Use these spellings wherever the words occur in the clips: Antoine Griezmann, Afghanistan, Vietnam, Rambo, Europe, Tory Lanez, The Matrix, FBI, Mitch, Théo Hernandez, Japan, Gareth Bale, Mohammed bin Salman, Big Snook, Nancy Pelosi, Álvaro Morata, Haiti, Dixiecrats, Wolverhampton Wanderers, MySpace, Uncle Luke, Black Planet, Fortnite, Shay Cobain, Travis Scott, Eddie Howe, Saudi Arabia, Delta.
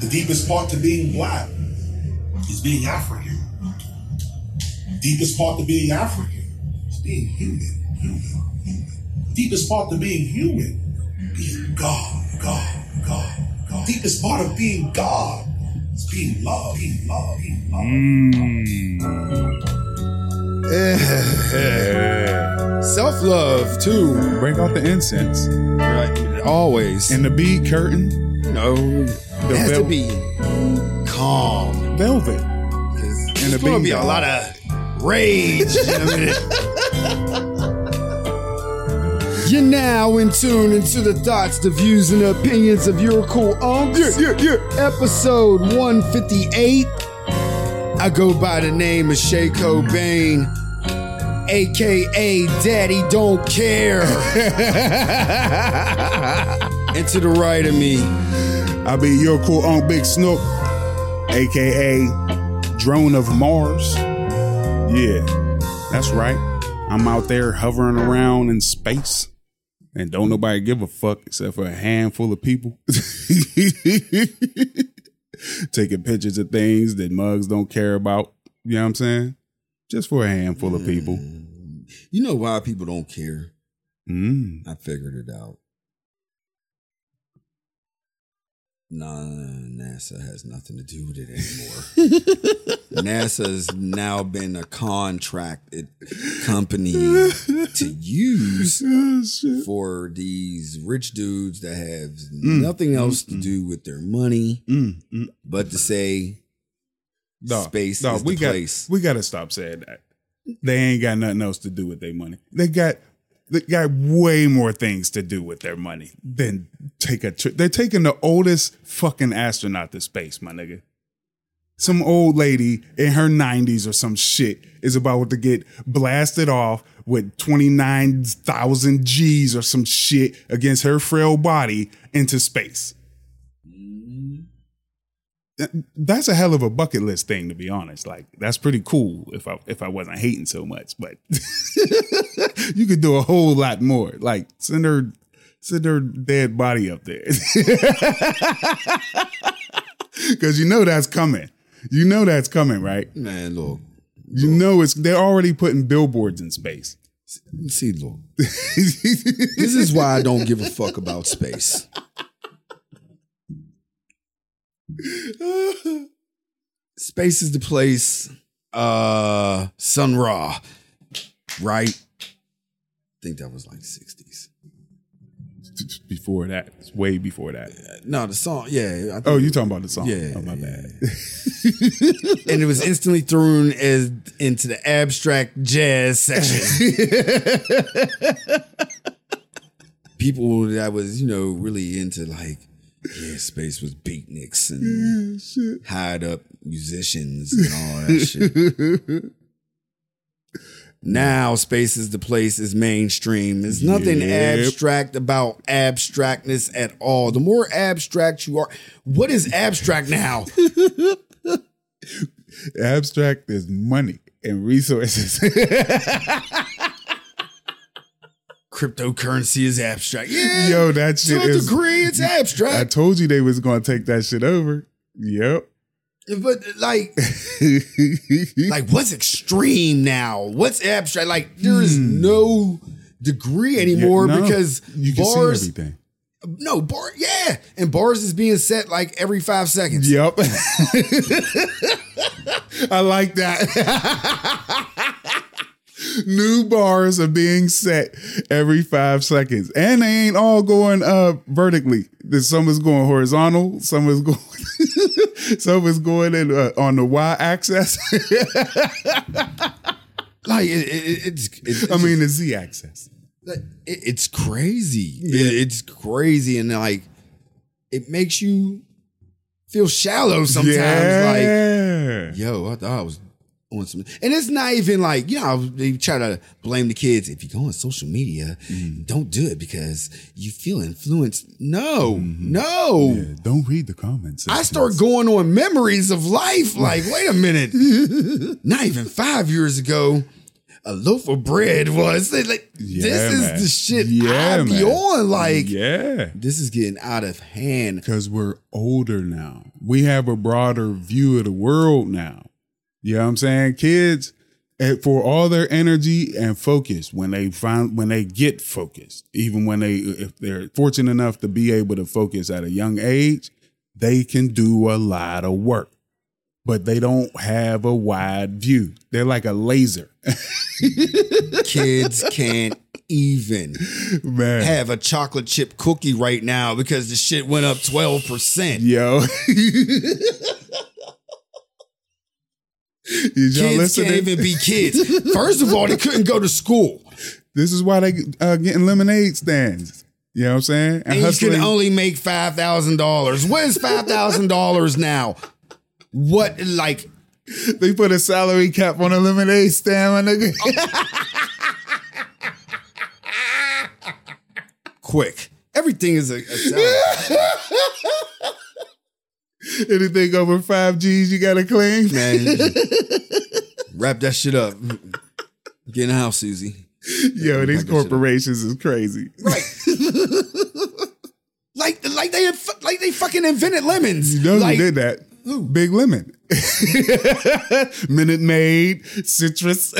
The deepest part to being black is being African. Deepest part to being African is being human. Deepest part to being human, being God. Deepest part of being God is being love, being love. Yeah. Self-love too. Bring out the incense. Right. Always. And the bead curtain. No. It has to be calm. Velvet. There's going to be a lot of rage in a minute. You're now in tune into the thoughts, the views, and the opinions of your cool unks. Yeah. Episode 158. I go by the name of Shay Cobain, a.k.a. Daddy Don't Care. And to the right of me, I be your cool uncle Big Snook, a.k.a. Drone of Mars. Yeah, that's right. I'm out there hovering around in space, and don't nobody give a fuck except for a handful of people. Taking pictures of things that mugs don't care about. You know what I'm saying? Just for a handful of people. You know why people don't care? I figured it out. NASA has nothing to do with it anymore. NASA has now been a contracted company to use for these rich dudes that have nothing else to do with their money but to say space is the place. We got to stop saying that. They ain't got nothing else to do with their money. They got way more things to do with their money than take a trip. They're taking the oldest fucking astronaut to space, my nigga. Some old lady in her 90s or some shit is about to get blasted off with 29,000 Gs or some shit against her frail body into space. That's a hell of a bucket list thing, to be honest. Like, that's pretty cool if I wasn't hating so much, but you could do a whole lot more. Like, send her dead body up there. Because you know that's coming, right? Man, look. You know they're already putting billboards in space. See, look. This is why I don't give a fuck about space. Space is the place. Sun Ra, right? I think that was like the '60s. Before that, it's way before that. No, the song. Yeah. I think you talking about the song? Yeah. Oh, my bad. And it was instantly thrown into the abstract jazz section. People that was, really into like. Yeah, space was beatniks and hired up musicians and all that shit. Now space is the place, is mainstream. There's nothing abstract about abstractness at all. The more abstract you are, what is abstract now? Abstract is money and resources. Cryptocurrency is abstract. Yeah. Yo, that shit is. To a degree, it's abstract. I told you they was going to take that shit over. Yep. But like what's extreme now? What's abstract? Like there is no degree anymore because you can see everything. No, and bars is being set like every 5 seconds. Yep. I like that. New bars are being set every 5 seconds. And they ain't all going vertically. Some is going horizontal. Some is going on the y-axis. Like it's the z-axis. It's crazy. Yeah. It's crazy. And like it makes you feel shallow sometimes. Yeah. Like, yo, I thought I was on some, and it's not even like, they try to blame the kids. If you go on social media, don't do it because you feel influenced. No, no. Yeah, don't read the comments. I start going on memories of life. Like, wait a minute. Not even 5 years ago, a loaf of bread was. Like, yeah, this is the shit I be on. Like, this is getting out of hand. Because we're older now. We have a broader view of the world now. You know what I'm saying? Kids, for all their energy and focus, when they get focused, even if they're fortunate enough to be able to focus at a young age, they can do a lot of work. But they don't have a wide view. They're like a laser. Kids can't even have a chocolate chip cookie right now because the shit went up 12%. Yo. Kids can't even be kids. First of all, they couldn't go to school. This is why they getting lemonade stands. You know what I'm saying? And you can only make $5,000. Where's $5,000 now? What, like, they put a salary cap on a lemonade stand, my nigga. Oh. Quick. Everything is a salary. Anything over 5Gs you gotta claim. Man, wrap that shit up. Get in the house, Susie. Yo, these corporations is crazy. Right. Like they fucking invented lemons. You know who did that? Ooh. Big Lemon. Minute Maid, citrus.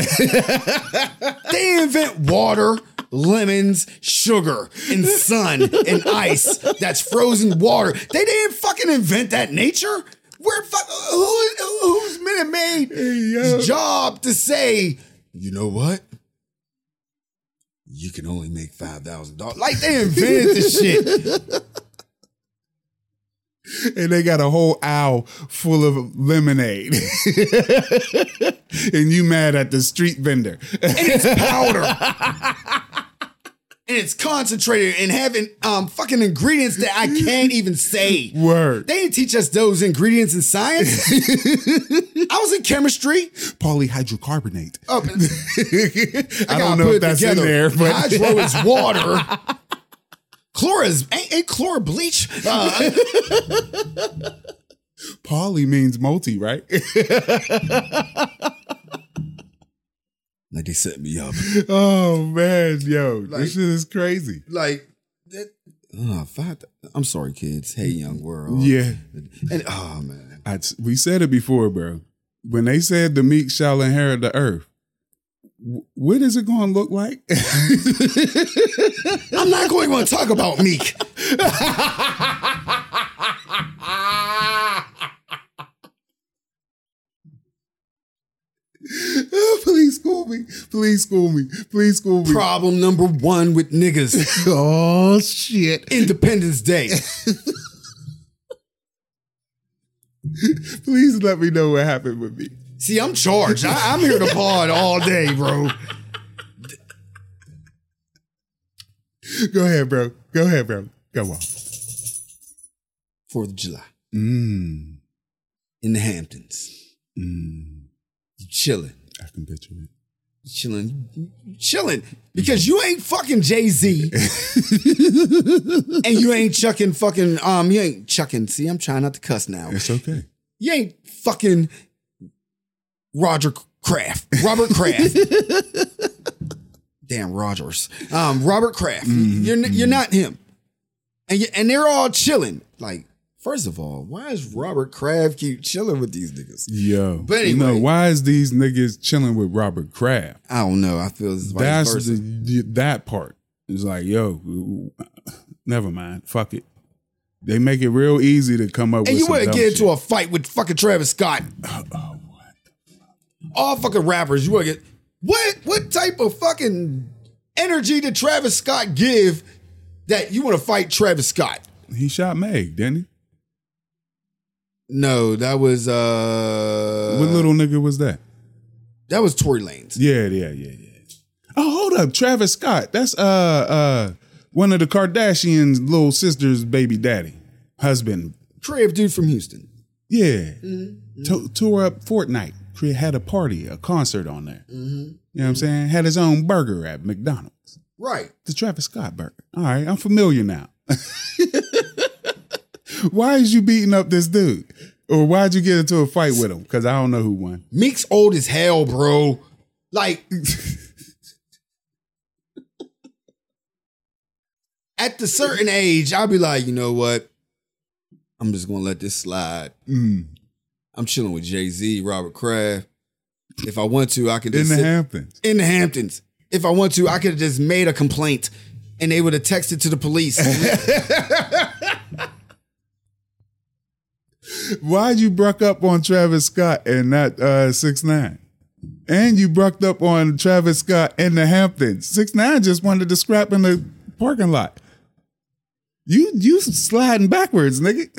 They invent water, lemons, sugar, and sun, and ice. That's frozen water. They didn't fucking invent that nature. Who's Minute Maid's job to say, you know what? You can only make $5,000. Like, they invented this shit. And they got a whole aisle full of lemonade. And you mad at the street vendor. And it's powder. And it's concentrated and having fucking ingredients that I can't even say. Word. They didn't teach us those ingredients in science. I was in chemistry. Polyhydrocarbonate. Oh, I don't know if that's in there. But hydro is water. Ain't chlor bleach? Poly means multi, right? Like, they set me up. Oh, man, yo. Like, this shit is crazy. Like, that, I'm sorry, kids. Hey, young world. Yeah. And, oh, man. We said it before, bro. When they said the meek shall inherit the earth, what is it going to look like? I'm not going to talk about Meek. Please school me. Please school me. Please school me. Problem number one with niggas. Oh, shit. Independence Day. Please let me know what happened with me. See, I'm charged. I'm here to pod all day, bro. Go ahead, bro. Go on. 4th of July. In the Hamptons. You chilling. I can picture it. Chilling. Because you ain't fucking Jay-Z. And you ain't chucking fucking, you ain't chucking. See, I'm trying not to cuss now. It's okay. You ain't fucking Robert Kraft. Damn Rogers. Robert Kraft. You're not him. And they're all chilling. Like, first of all, why is Robert Kraft keep chilling with these niggas? Yo. But anyway, you know, why is these niggas chilling with Robert Kraft? I don't know. I feel it's vice versa. That part is like, yo, never mind. Fuck it. They make it real easy to come up with. And you wouldn't get into a fight with fucking Travis Scott. All fucking rappers, you want to get what type of fucking energy did Travis Scott give that you want to fight Travis Scott? He shot Meg, didn't he? No, that was what little nigga was that? That was Tory Lanez. Yeah. Oh, hold up, Travis Scott. That's one of the Kardashians' little sister's baby daddy, husband. Trev, dude from Houston. Yeah, tore up Fortnite. Had a party, a concert on there. You know what I'm saying? Had his own burger at McDonald's. Right. The Travis Scott burger. All right, I'm familiar now. Why is you beating up this dude? Or why'd you get into a fight with him? Because I don't know who won. Meek's old as hell, bro. Like, at the certain age, I'll be like, you know what? I'm just going to let this slide. I'm chilling with Jay-Z, Robert Kraft. If I want to, I could just In the Hamptons. If I want to, I could have just made a complaint and they would have texted to the police. Why'd you bruck up on Travis Scott and not 6ix9ine? And you brucked up on Travis Scott and the Hamptons. 6ix9ine just wanted to scrap in the parking lot. You sliding backwards, nigga.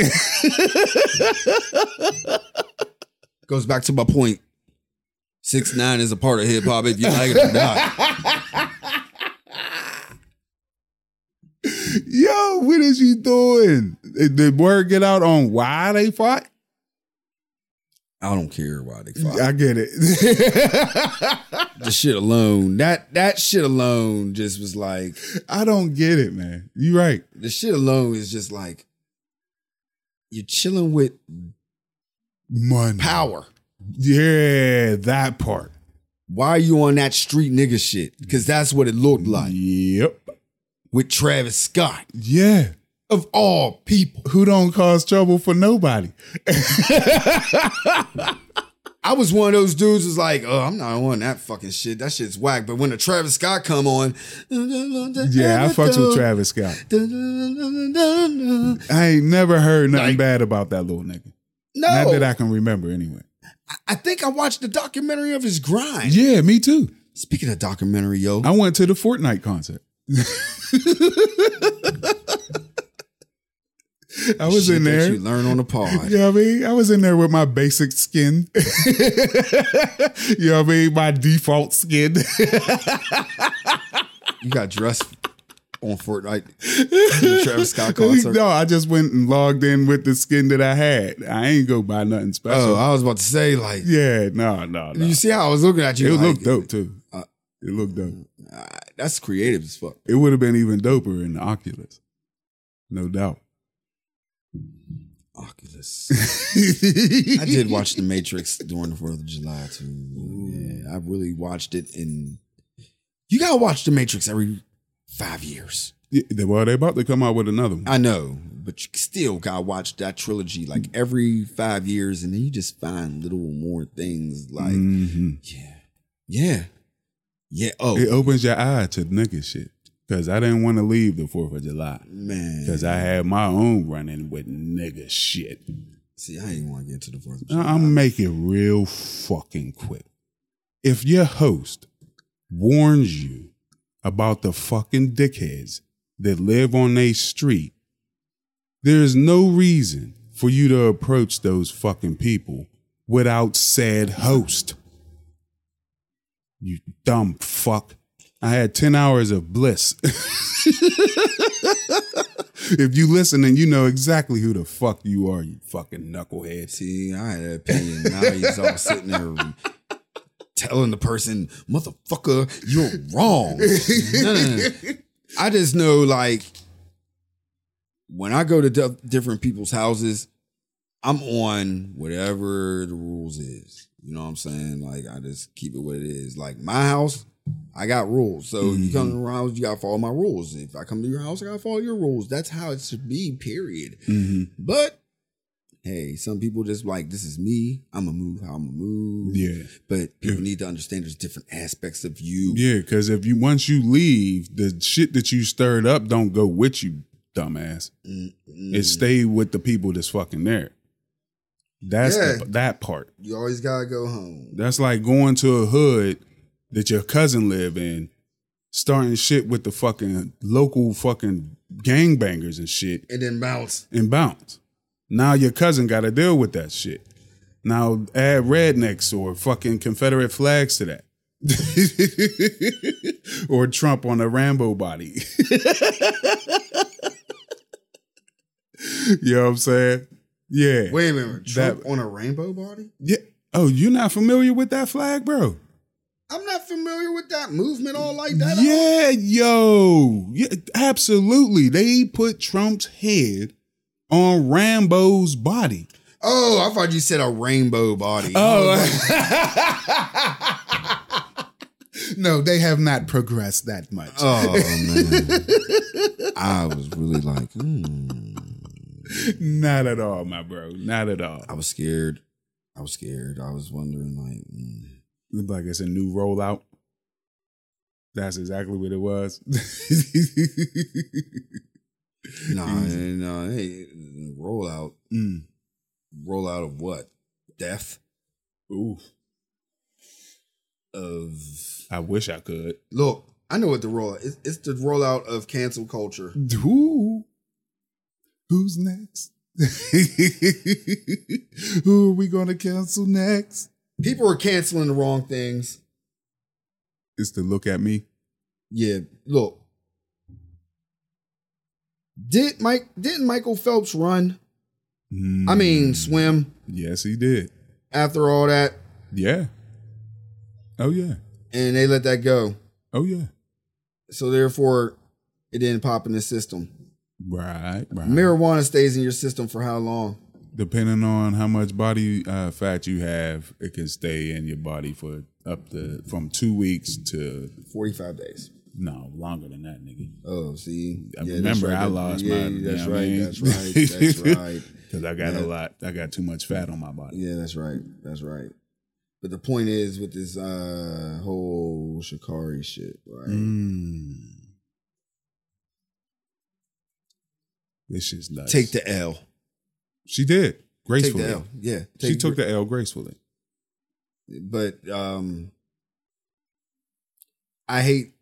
Goes back to my point. 6ix9ine is a part of hip hop if you like it or not. Yo, what is you doing? Did word get out on why they fought? I don't care why they fought. I get it. The shit alone. That shit alone just was like. I don't get it, man. You right. The shit alone is just like. You're chilling with money. Power. Yeah, that part. Why are you on that street nigga shit? Because that's what it looked like. Yep. With Travis Scott. Yeah. Of all people. Who don't cause trouble for nobody. I was one of those dudes who's like, oh, I'm not on that fucking shit. That shit's whack. But when the Travis Scott come on. Yeah, I fucks with Travis Scott. I ain't never heard nothing bad about that little nigga. No. Not that I can remember anyway. I think I watched the documentary of his grind. Yeah, me too. Speaking of documentary, yo. I went to the Fortnite concert. I was shit in there. That you learn on the pod. You know what I mean? I was in there with my basic skin. You know what I mean? My default skin. You got dressed on Fortnite in the Travis Scott concert. No, I just went and logged in with the skin that I had. I ain't go buy nothing special. Oh, I was about to say like. Yeah, no. You see how I was looking at you? It looked dope too. It looked dope. That's creative as fuck. It would have been even doper in the Oculus. No doubt. Oculus. I did watch The Matrix during the 4th of July too. Yeah, I really watched it in. You gotta watch The Matrix every 5 years. Yeah, well, they about to come out with another one. I know, but you still gotta watch that trilogy like every 5 years, and then you just find little more things like yeah. Oh, it opens your eye to nigga shit. Because I didn't want to leave the 4th of July. Man. Because I had my own running with nigga shit. See, I ain't want to get to the 4th of July. I'm going to make it real fucking quick. If your host warns you about the fucking dickheads that live on their street, there's no reason for you to approach those fucking people without said host. You dumb fuck. I had 10 hours of bliss. If you listen, then you know exactly who the fuck you are, you fucking knucklehead. See, I had an opinion. Now he's all sitting there telling the person, motherfucker, you're wrong. No. I just know, like, when I go to different people's houses, I'm on whatever the rules is. You know what I'm saying? Like, I just keep it what it is. Like, my house, I got rules. So if you come to my house, you got to follow my rules. If I come to your house, I got to follow your rules. That's how it should be, period. But, hey, some people just like, this is me. I'm going to move how I'm going to move. Yeah. But people need to understand there's different aspects of you. Yeah, because if you once you leave, the shit that you stirred up don't go with you, dumbass. It stay with the people that's fucking there. That's that part. You always got to go home. That's like going to a hood that your cousin live in, starting shit with the fucking local fucking gangbangers and shit. And then bounce. Now your cousin got to deal with that shit. Now add rednecks or fucking Confederate flags to that. Or Trump on a Rambo body. You know what I'm saying? Yeah. Wait a minute. Trump on a Rambo body? Yeah. Oh, you not familiar with that flag, bro? I'm not familiar with that movement all like that. Yeah, yo. Yeah, absolutely. They put Trump's head on Rambo's body. Oh, I thought you said a rainbow body. Oh. No, they have not progressed that much. Oh, man. I was really like, Not at all, my bro. Not at all. I was scared. I was wondering, like, looked like it's a new rollout. That's exactly what it was. No, hey, rollout. Rollout of what? Death? Ooh. I wish I could. Look, I know what the rollout is. It's the rollout of cancel culture. Ooh. Who's next? Who are we going to cancel next? People are canceling the wrong things. It's to look at me. Yeah, look. Didn't Michael Phelps run? I mean, swim. Yes, he did. After all that. Yeah. Oh, yeah. And they let that go. Oh, yeah. So, therefore, it didn't pop in the system. Right. Marijuana stays in your system for how long? Depending on how much body fat you have, it can stay in your body for up to from 2 weeks to 45 days. No, longer than that, nigga. Oh, see, remember I lost my. That's right. Because I got a lot. I got too much fat on my body. Yeah, that's right. But the point is with this whole Shikari shit, right? This shit's nuts. Take the L. She did. Gracefully. Take the L. Yeah. She took the L gracefully. But I hate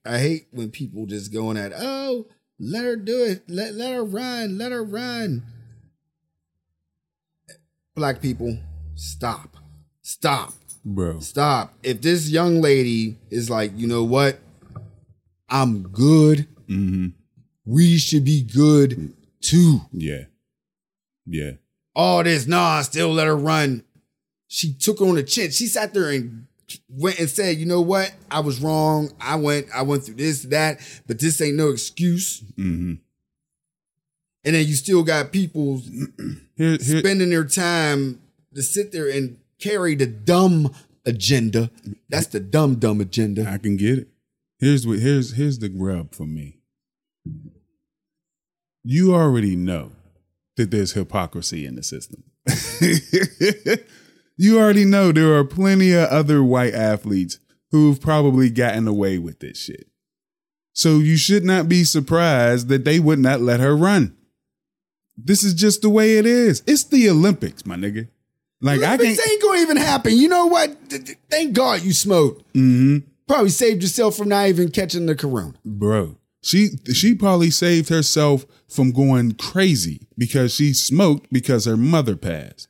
when people just going at, oh, let her do it. Let her run. Black people, stop. Stop. Bro. Stop. If this young lady is like, you know what? I'm good. Mm-hmm. We should be good. Two. Yeah. All this, I still let her run. She took on the chin. She sat there and went and said, you know what? I was wrong. I went through this, that, but this ain't no excuse. Mm-hmm. And then you still got people spending their time to sit there and carry the dumb agenda. That's the dumb agenda. I can get it. Here's the grub for me. You already know that there's hypocrisy in the system. You already know there are plenty of other white athletes who've probably gotten away with this shit. So you should not be surprised that they would not let her run. This is just the way it is. It's the Olympics, my nigga. Like Olympics ain't going to even happen. You know what? Thank God you smoked. Mm-hmm. Probably saved yourself from not even catching the corona. Bro. She probably saved herself from going crazy because she smoked because her mother passed.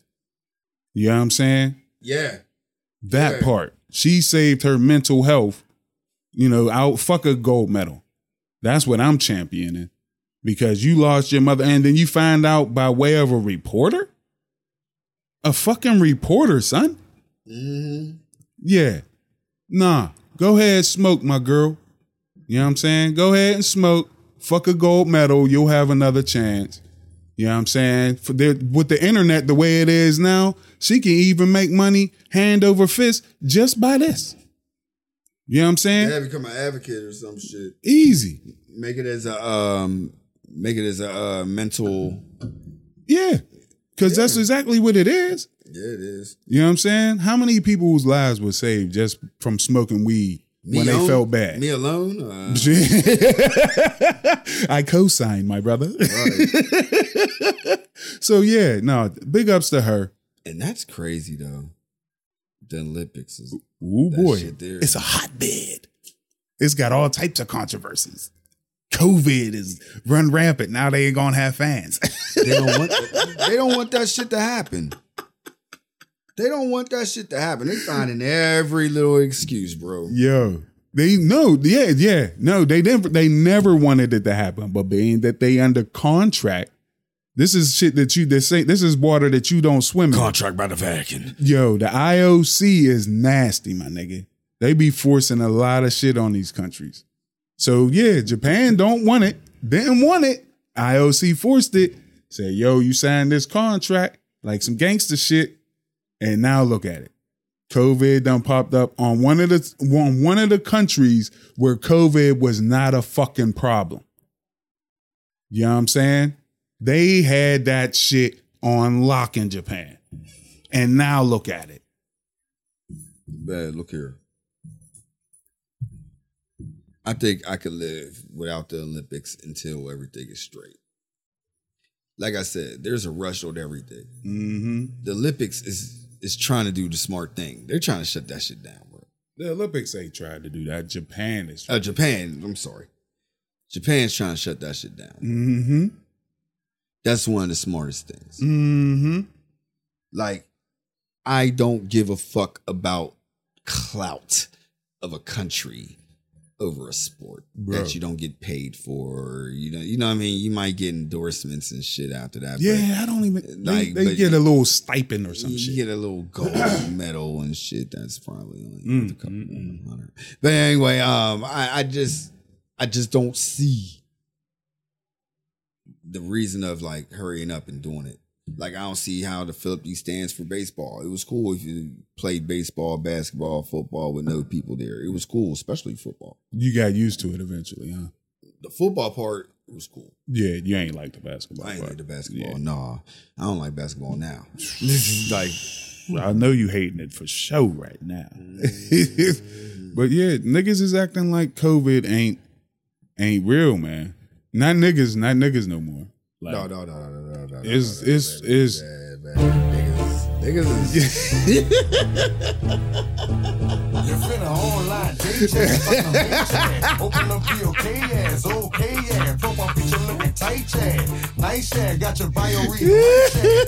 You know what I'm saying? Yeah. That part. She saved her mental health, out fuck a gold medal. That's what I'm championing because you lost your mother and then you find out by way of a reporter? A fucking reporter, son? Mm-hmm. Yeah. Nah. Go ahead, smoke, my girl. You know what I'm saying? Go ahead and smoke. Fuck a gold medal. You'll have another chance. You know what I'm saying? With the internet the way it is now, she can even make money hand over fist just by this. You know what I'm saying? Yeah, become an advocate or some shit. Easy. Make it as a mental. Yeah, because that's exactly what it is. Yeah, it is. You know what I'm saying? How many people's lives were saved just from smoking weed? They felt bad. Me alone? I co-signed, my brother. Right. So, yeah, no, big ups to her. And that's crazy, though. The Olympics is... Ooh, boy. Shit there. It's a hotbed. It's got all types of controversies. COVID is run rampant. Now they ain't going to have fans. They don't want that shit to happen. They don't want that shit to happen. They finding every little excuse, bro. Yo, they never wanted it to happen. But being that they under contract, this is shit that this is water that you don't swim in. Contract by the Vatican. Yo, the IOC is nasty, my nigga. They be forcing a lot of shit on these countries. So yeah, Japan don't want it. Didn't want it. IOC forced it. Say, yo, you signed this contract like some gangster shit. And now look at it. COVID done popped up on one of the countries where COVID was not a fucking problem. You know what I'm saying? They had that shit on lock in Japan. And now look at it. Man, look here. I think I could live without the Olympics until everything is straight. Like I said, there's a rush on everything. Mm-hmm. The Olympics is trying to do the smart thing. They're trying to shut that shit down, bro. The Olympics ain't trying to do that. Japan is trying. Japan's trying to shut that shit down. Mm-hmm. That's one of the smartest things. Mm-hmm. Like, I don't give a fuck about clout of a country over a sport that you don't get paid for. You know what I mean? You might get endorsements and shit after that. Yeah, I don't even... Like, they get a little stipend or some shit. You get a little gold medal and shit. That's probably only a couple hundred. But anyway, I just don't see the reason of, like, hurrying up and doing it. Like, I don't see how the Philip D stands for baseball. It was cool if you played baseball, basketball, football with no people there. It was cool, especially football. You got used to it eventually, huh? The football part, it was cool. Yeah, you ain't like the basketball part. I ain't like the basketball, yeah. Nah. I don't like basketball now. Like, I know you hating it for sure right now. But yeah, niggas is acting like COVID ain't real, man. Not niggas no more. Like, no. It's niggas is. You're finna whole lot. Open up your K ass, okay yeah. Pop off your looking tight chat, nice chat. Got your bio read.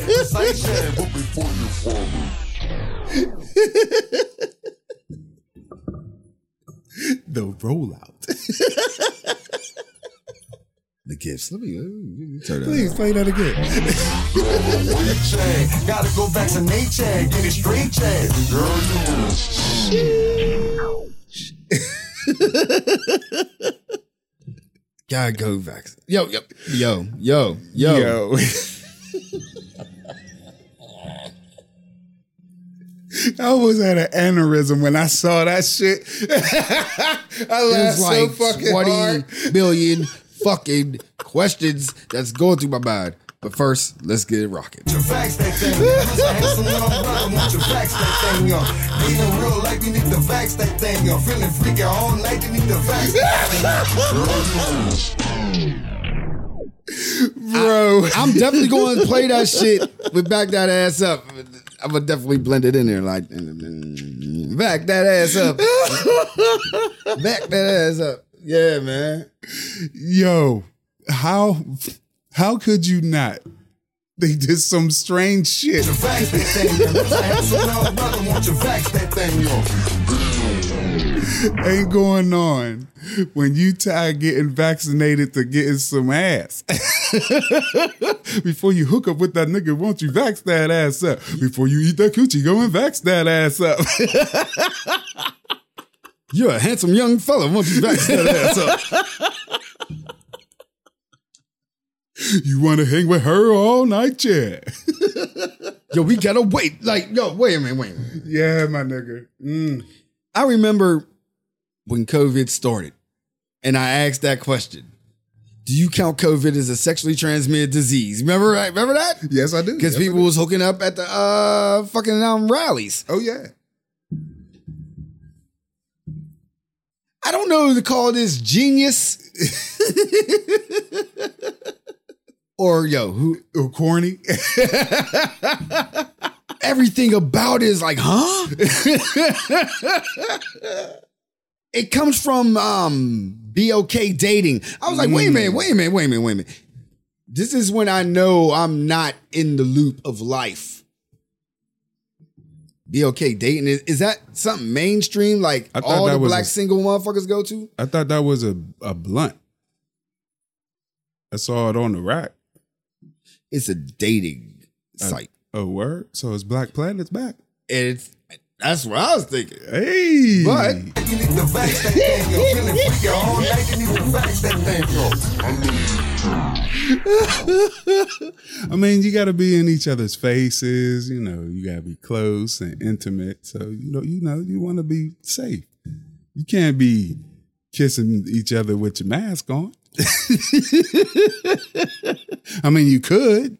Precise chat, but before you follow the rollout. The gifts. Let me turn that. Please play that again. Gotta go back to nature, get it straight, Chad. Girl, gotta go back. Yo. I almost had an aneurysm when I saw that shit. I laughed like so fucking hard. 20 billion fucking questions that's going through my mind. But first, let's get it rocking. Your facts that thing up. Your facts that thing up. Being real life, you need the facts that thing up. Feeling freaky all night, you need the facts that thing up. Bro, I'm definitely going to play that shit with Back That Ass Up. I'm going to definitely blend it in there like, back that ass up. Back that ass up. Yeah, man. Yo, how could you not? They did some strange shit. Ain't going on when you tie getting vaccinated to getting some ass. Before you hook up with that nigga, won't you vax that ass up? Before you eat that coochie, go and vax that ass up. You're a handsome young fella. Won't you vax that ass up? You want to hang with her all night, yeah? Yo, we gotta wait. Like, yo, wait a minute. Yeah, my nigga. I remember when COVID started, and I asked that question: do you count COVID as a sexually transmitted disease? Remember that? Yes, I do. Because people was hooking up at the fucking rallies. Oh yeah. I don't know to call this genius or or corny. Everything about it is like, huh? It comes from BOK dating. I was like, wait a minute. This is when I know I'm not in the loop of life. BLK dating, is that something mainstream? Like all the black single motherfuckers go to? I thought that was a blunt. I saw it on the rack. It's a dating site. A word? So it's Black Planet's back. And that's what I was thinking. Hey. But you need the facts that thing, yo. Feeling freaky all night, you need the facts that thing, yo. I mean, you gotta be in each other's faces, you gotta be close and intimate. So, you wanna be safe. You can't be kissing each other with your mask on. I mean, you could.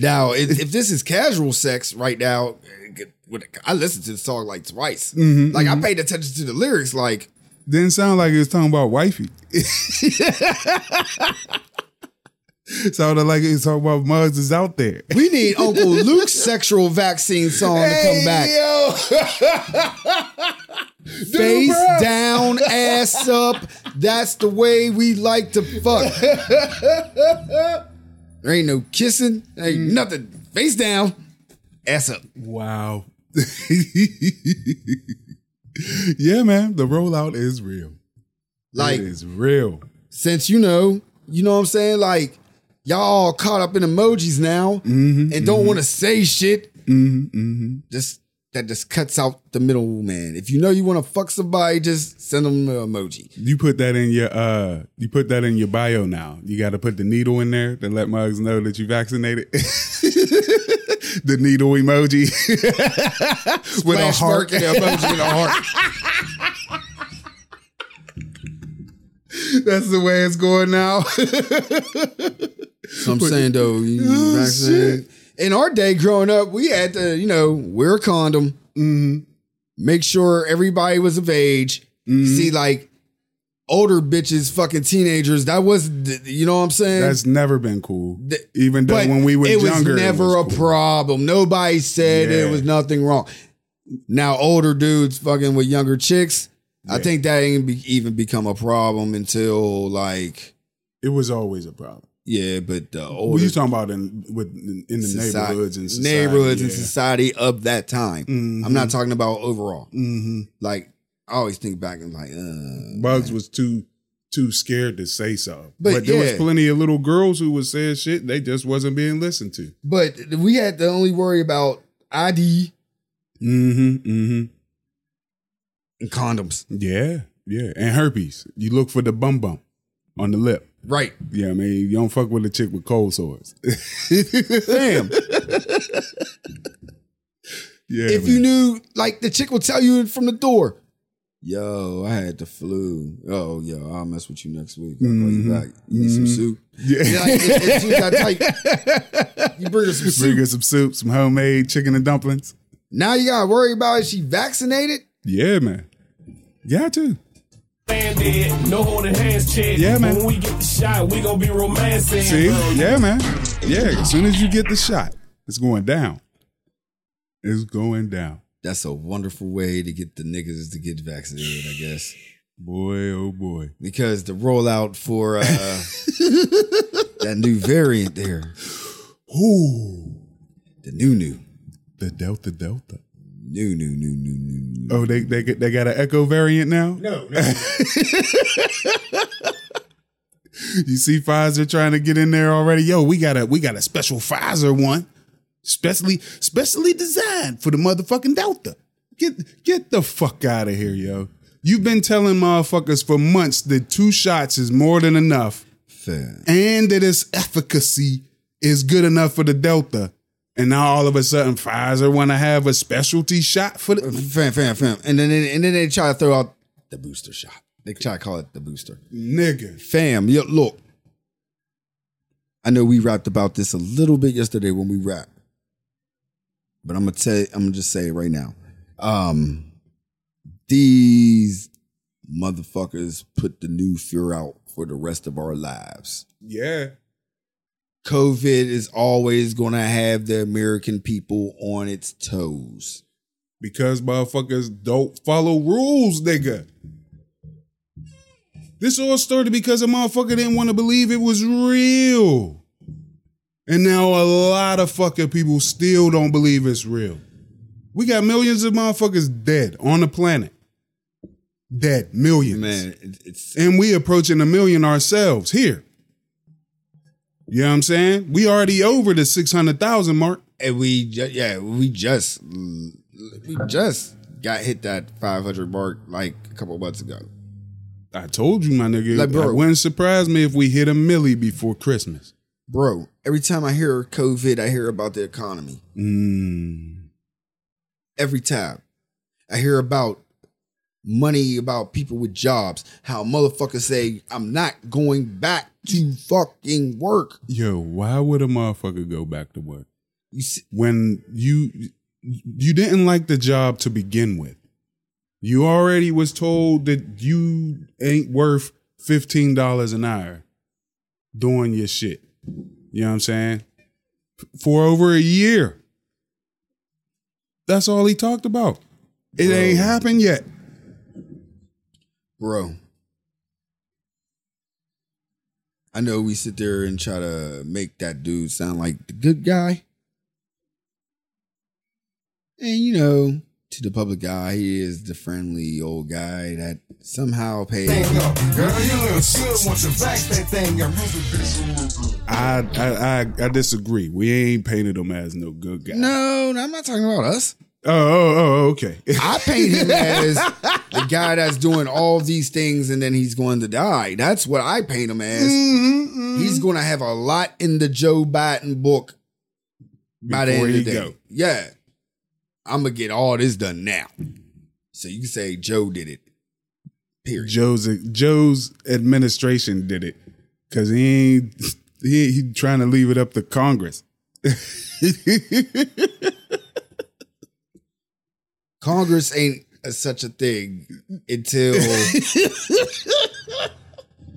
Now, if this is casual sex right now, I listened to the song like twice. Mm-hmm, like, I paid attention to the lyrics. Like, didn't sound like it was talking about wifey. Sounded like it was talking about mugs is out there. We need Uncle Luke's sexual vaccine song to come back. Dude, face bro. Down, ass up. That's the way we like to fuck. There ain't no kissing. There ain't nothing. Face down, ass up. Wow. Yeah, man. The rollout is real. Like, it is real. Since you know what I'm saying? Like, y'all caught up in emojis now and don't want to say shit. That just cuts out the middleman. If you know you want to fuck somebody, just send them an emoji. You put that in your bio now. You got to put the needle in there to let mugs know that you vaccinated. The needle emoji with a heart. The emoji with a heart. That's the way it's going now. So I'm saying though, you vaccinated. In our day growing up, we had to, wear a condom, make sure everybody was of age. See, like, older bitches, fucking teenagers. That was, you know what I'm saying? That's never been cool. Even though when we were younger, it was never a problem. Nobody said there was nothing wrong. Now, older dudes fucking with younger chicks. Yeah. I think that ain't even become a problem until, like. It was always a problem. Yeah, but the older... You're talking about in the neighborhoods and society. Neighborhoods and society of that time. I'm not talking about overall. Like, I always think back and like... Bugs was too scared to say something. But there was plenty of little girls who was saying shit. They just wasn't being listened to. But we had to only worry about ID. And condoms. Yeah. And herpes. You look for the bum on the lip. Right. Yeah, I mean, you don't fuck with a chick with cold sores. Damn. Yeah. If you knew, like, the chick will tell you from the door, yo, I had the flu. Oh, yo, I'll mess with you next week. I'll call you back. You need some soup? Yeah. You bring her some soup. Bring her some soup, some homemade chicken and dumplings. Now you got to worry about is she vaccinated? Yeah, man. Yeah, too. Dead, no holding hands, Chad. Yeah, man. When we get the shot, we gonna be romancing. See, bro. Yeah, man. Yeah, as soon as you get the shot, it's going down. It's going down. That's a wonderful way to get the niggas to get vaccinated, I guess. Boy, oh boy. Because the rollout for that new variant there. Ooh, the new. The Delta. New. Oh, they got an echo variant now? No. You see Pfizer trying to get in there already? Yo, we got a special Pfizer one. Specially designed for the motherfucking Delta. Get the fuck out of here, yo. You've been telling motherfuckers for months that 2 shots is more than enough. Fair. And that its efficacy is good enough for the Delta. And now all of a sudden, Pfizer want to have a specialty shot for the fam. And then they try to throw out the booster shot. They try to call it the booster, nigga. Fam, yo, look. I know we rapped about this a little bit yesterday when we rapped, but I'm gonna just say it right now. These motherfuckers put the new fear out for the rest of our lives. Yeah. COVID is always going to have the American people on its toes. Because motherfuckers don't follow rules, nigga. This all started because a motherfucker didn't want to believe it was real. And now a lot of fucking people still don't believe it's real. We got millions of motherfuckers dead on the planet. Dead. Millions. Man, and we approaching 1 million ourselves here. You know what I'm saying? We already over the 600,000 mark. And we just got hit that 500 mark like a couple months ago. I told you, my nigga. Like, bro, it wouldn't surprise me if we hit 1 million before Christmas. Bro, every time I hear COVID, I hear about the economy. Every time. I hear about money, about people with jobs, how motherfuckers say, I'm not going back to fucking work. Yo, why would a motherfucker go back to work? When you didn't like the job to begin with. You already was told that you ain't worth $15 an hour doing your shit. You know what I'm saying? For over a year. That's all he talked about. It ain't happened yet. Bro. I know we sit there and try to make that dude sound like the good guy. And, you know, to the public eye, he is the friendly old guy that somehow pays. I disagree. We ain't painted him as no good guy. No, I'm not talking about us. Oh, okay. I paint him as the guy that's doing all these things and then he's going to die. That's what I paint him as. Mm-hmm, mm-hmm. He's going to have a lot in the Joe Biden book by the end of the day. Go. Yeah. I'm going to get all this done now. So you can say Joe did it. Period. Joe's administration did it. Because he trying to leave it up to Congress. Congress ain't such a thing until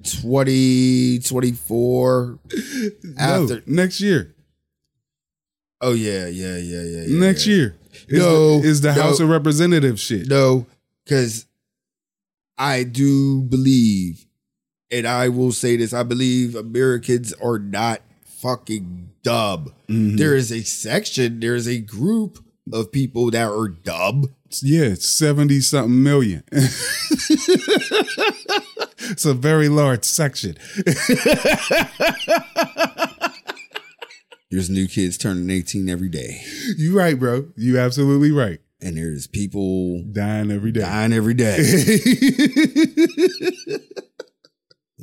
2024. After next year. Oh yeah. Next year. Is the House of Representatives shit. No, because I do believe, and I will say this, I believe Americans are not fucking dumb. Mm-hmm. There is a group of people that are dumb. Yeah, 70 something million. It's a very large section. There's new kids turning 18 every day. You right, bro. You absolutely right. And there's people dying every day. And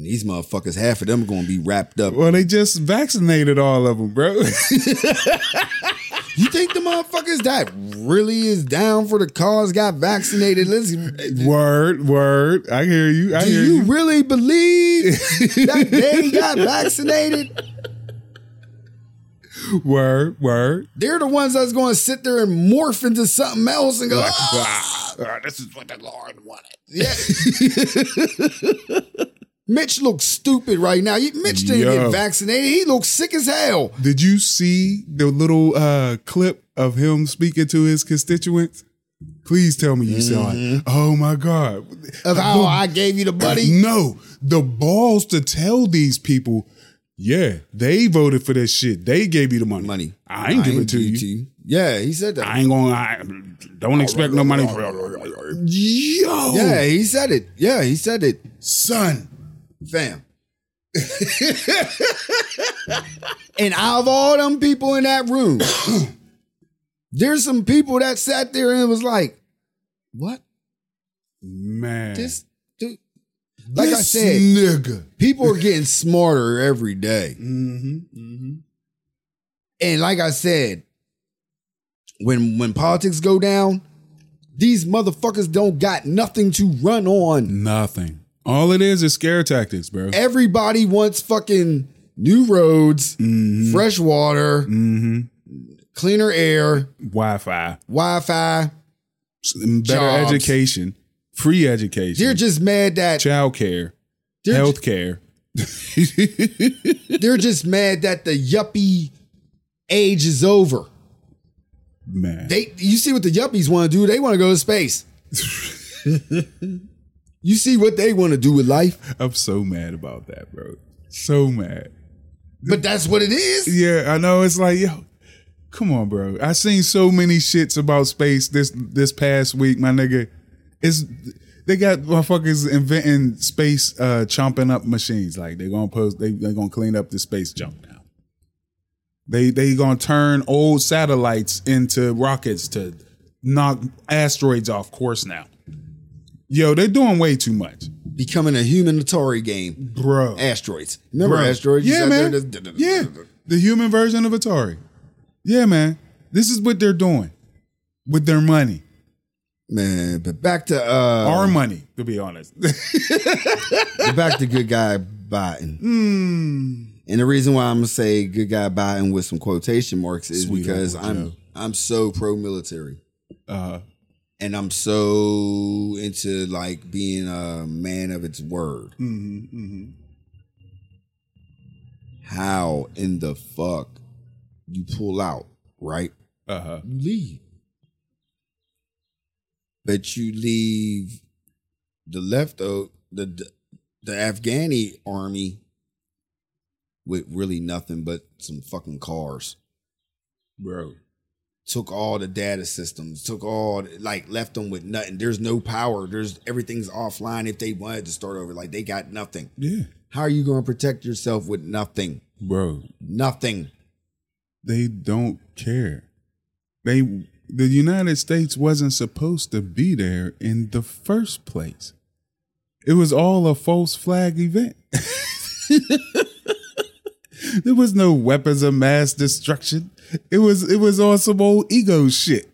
these motherfuckers, half of them are going to be wrapped up. Well, they just vaccinated all of them, bro. You think the motherfuckers that really is down for the cause got vaccinated? Listen, word. I hear you. Do you really believe that they got vaccinated? Word. They're the ones that's going to sit there and morph into something else and go, like, this is what the Lord wanted. Yeah. Mitch looks stupid right now. Mitch didn't get vaccinated. He looks sick as hell. Did you see the little clip of him speaking to his constituents? Please tell me you saw it. Oh, my God. Of how I gave you the buddy? No. The balls to tell these people, yeah, they voted for this shit. They gave you the money. I ain't giving it to you. Yeah, he said that. I ain't going to... Don't expect no money. Yo. Yeah, he said it. Son. Fam. And out of all them people in that room, there's some people that sat there and was like, what? Man. This dude. Like I said, nigga. People are getting smarter every day. Mm-hmm, mm-hmm. And like I said, when politics go down, these motherfuckers don't got nothing to run on. Nothing. All it is scare tactics, bro. Everybody wants fucking new roads, fresh water, cleaner air, Wi-Fi, better education, free education. They're just mad that childcare, healthcare. They're just mad that the yuppie age is over. Man, you see what the yuppies want to do? They want to go to space. You see what they want to do with life? I'm so mad about that, bro. So mad. But that's what it is. Yeah, I know. It's like, yo, come on, bro. I seen so many shits about space this past week, my nigga. They got motherfuckers inventing space chomping up machines. Like they're gonna they're gonna clean up the space junk now. They gonna turn old satellites into rockets to knock asteroids off course now. Yo, they're doing way too much. Becoming a human Atari game. Bro. Asteroids. Remember Asteroids? Yeah, man. The human version of Atari. Yeah, man. This is what they're doing with their money. Man, but back to our money, to be honest. But back to good guy Biden. And the reason why I'm gonna say good guy Biden with some quotation marks is because I'm so pro-military. And I'm so into like being a man of its word. How in the fuck you pull out, right? You leave. But you leave the leftover, the Afghani army with really nothing but some fucking cars. Bro. Took all the data systems, left them with nothing. There's no power. Everything's offline. If they wanted to start over, like, they got nothing. Yeah. How are you going to protect yourself with nothing? Bro. Nothing. They don't care. The United States wasn't supposed to be there in the first place. It was all a false flag event. There was no weapons of mass destruction. It was all some old ego shit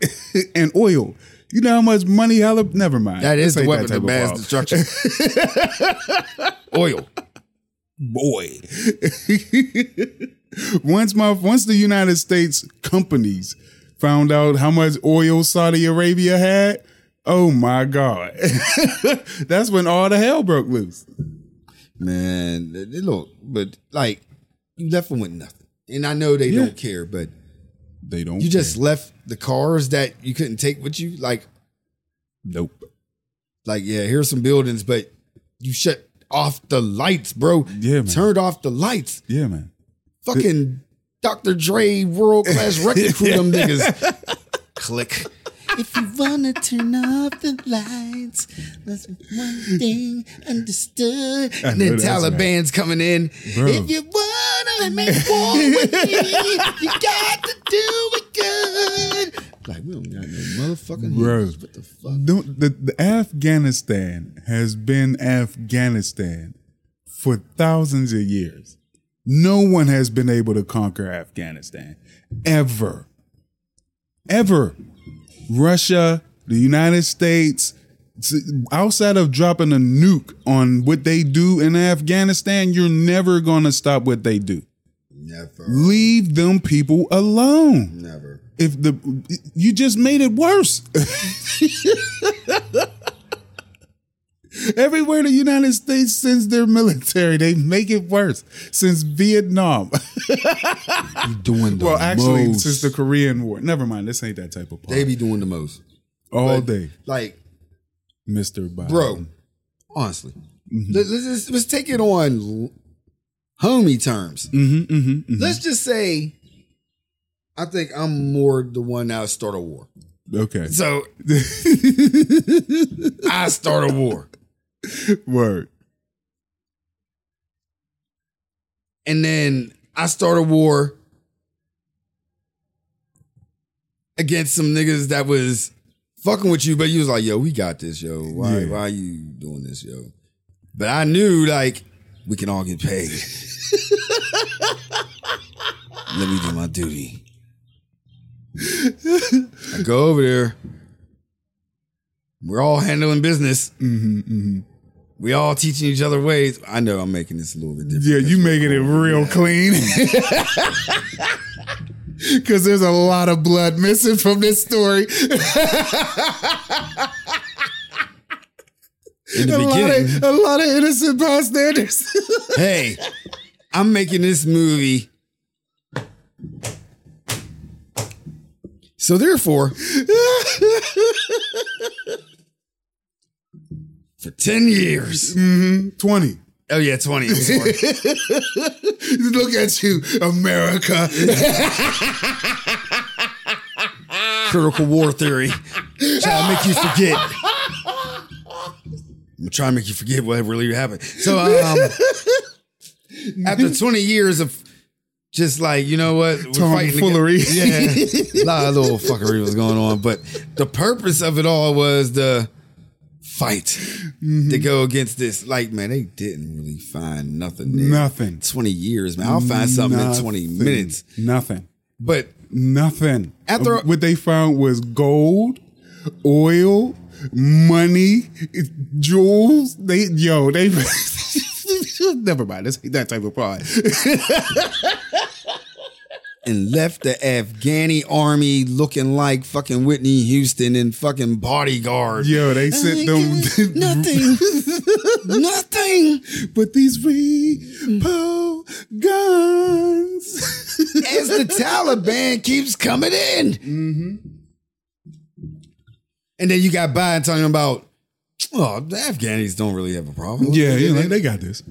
and oil. You know how much money? Never mind. That is the weapon of mass destruction. Oil. Boy. Once the United States companies found out how much oil Saudi Arabia had, oh my God. That's when all the hell broke loose. Man, look, but like, you left them with nothing. And I know they don't care, but they don't. You just left the cars that you couldn't take with you? Like, nope. Like, yeah, here's some buildings, but you shut off the lights, bro. Yeah, man. Turned off the lights. Yeah, man. Fucking... Dr. Dre, world-class record crew, them niggas. Click. If you wanna turn off the lights, that's one thing understood. And then Taliban's coming in. Bro. If you wanna make war with me, you got to do it good. Like, we don't got no motherfucking heroes. What the fuck? The Afghanistan has been Afghanistan for thousands of years. No one has been able to conquer Afghanistan ever. Ever. Russia, the United States, outside of dropping a nuke on what they do in Afghanistan, you're never going to stop what they do. Never. Leave them people alone. Never. You just made it worse. Everywhere the United States sends their military, they make it worse. Since Vietnam. They doing the most. Since the Korean War. Never mind, this ain't that type of part. They be doing the most. All day. Like, Mr. Biden. Bro, honestly, let's take it on homie terms. Let's just say, I think I'm more the one that would start a war. Okay. So, I start a war. Word. And then I start a war against some niggas that was fucking with you, but you was like, yo, we got this, yo. Why are you doing this, yo? But I knew, like, we can all get paid. Let me do my duty. I go over there. We're all handling business. We all teaching each other ways. I know I'm making this a little bit different. Yeah, you making it real clean. Because there's a lot of blood missing from this story. In the beginning. A lot of innocent bystanders. Hey, I'm making this movie. So therefore, for 10 years. 20. Oh, yeah, 20. I'm sorry. Look at you, America. Critical war theory. Trying to make you forget. I'm trying to make you forget what really happened. So, after 20 years of... just like, you know what? Tomfoolery. Yeah. A lot of little fuckery was going on. But the purpose of it all was the fight to go against this. Like, man, they didn't really find nothing there. Nothing. 20 years, man. I'll find something in 20 minutes. Nothing. But. Nothing. What they found was gold, oil, money, jewels. They never mind. It's that type of pride. And left the Afghani army looking like fucking Whitney Houston and fucking Bodyguard. Yo, they sent them nothing but these repo guns. As the Taliban keeps coming in. Mm-hmm. And then you got Biden talking about, oh, the Afghanis don't really have a problem. Yeah, they got this.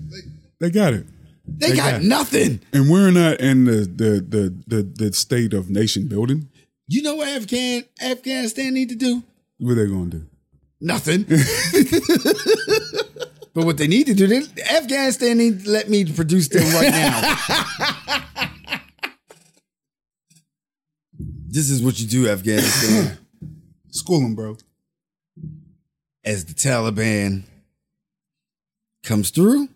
They got it. They got nothing. And we're not in the state of nation building. You know what Afghanistan need to do? What are they going to do? Nothing. But what they need to do, Afghanistan need to let me produce them right now. This is what you do, Afghanistan. School them, bro. As the Taliban comes through,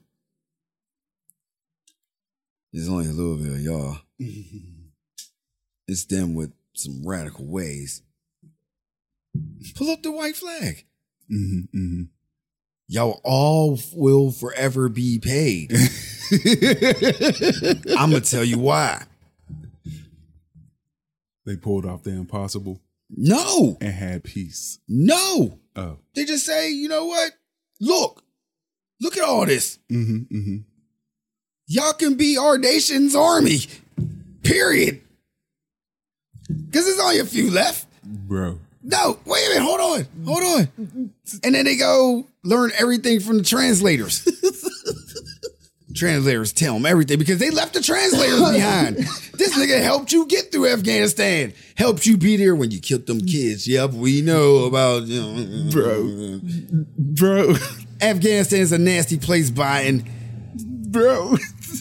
there's only a little bit of y'all. It's them with some radical ways. Pull up the white flag. Mm-hmm, mm-hmm. Y'all all will forever be paid. I'm going to tell you why. They pulled off the impossible. No. And had peace. No. Oh. They just say, you know what? Look at all this. Mm-hmm, mm-hmm. Y'all can be our nation's army, period. Because there's only a few left. Bro. No, wait a minute. Hold on. And then they go learn everything from the translators. Translators tell them everything because they left the translators behind. This nigga helped you get through Afghanistan. Helped you be there when you killed them kids. Yep, we know about... Bro. Afghanistan is a nasty place, Biden. Bro,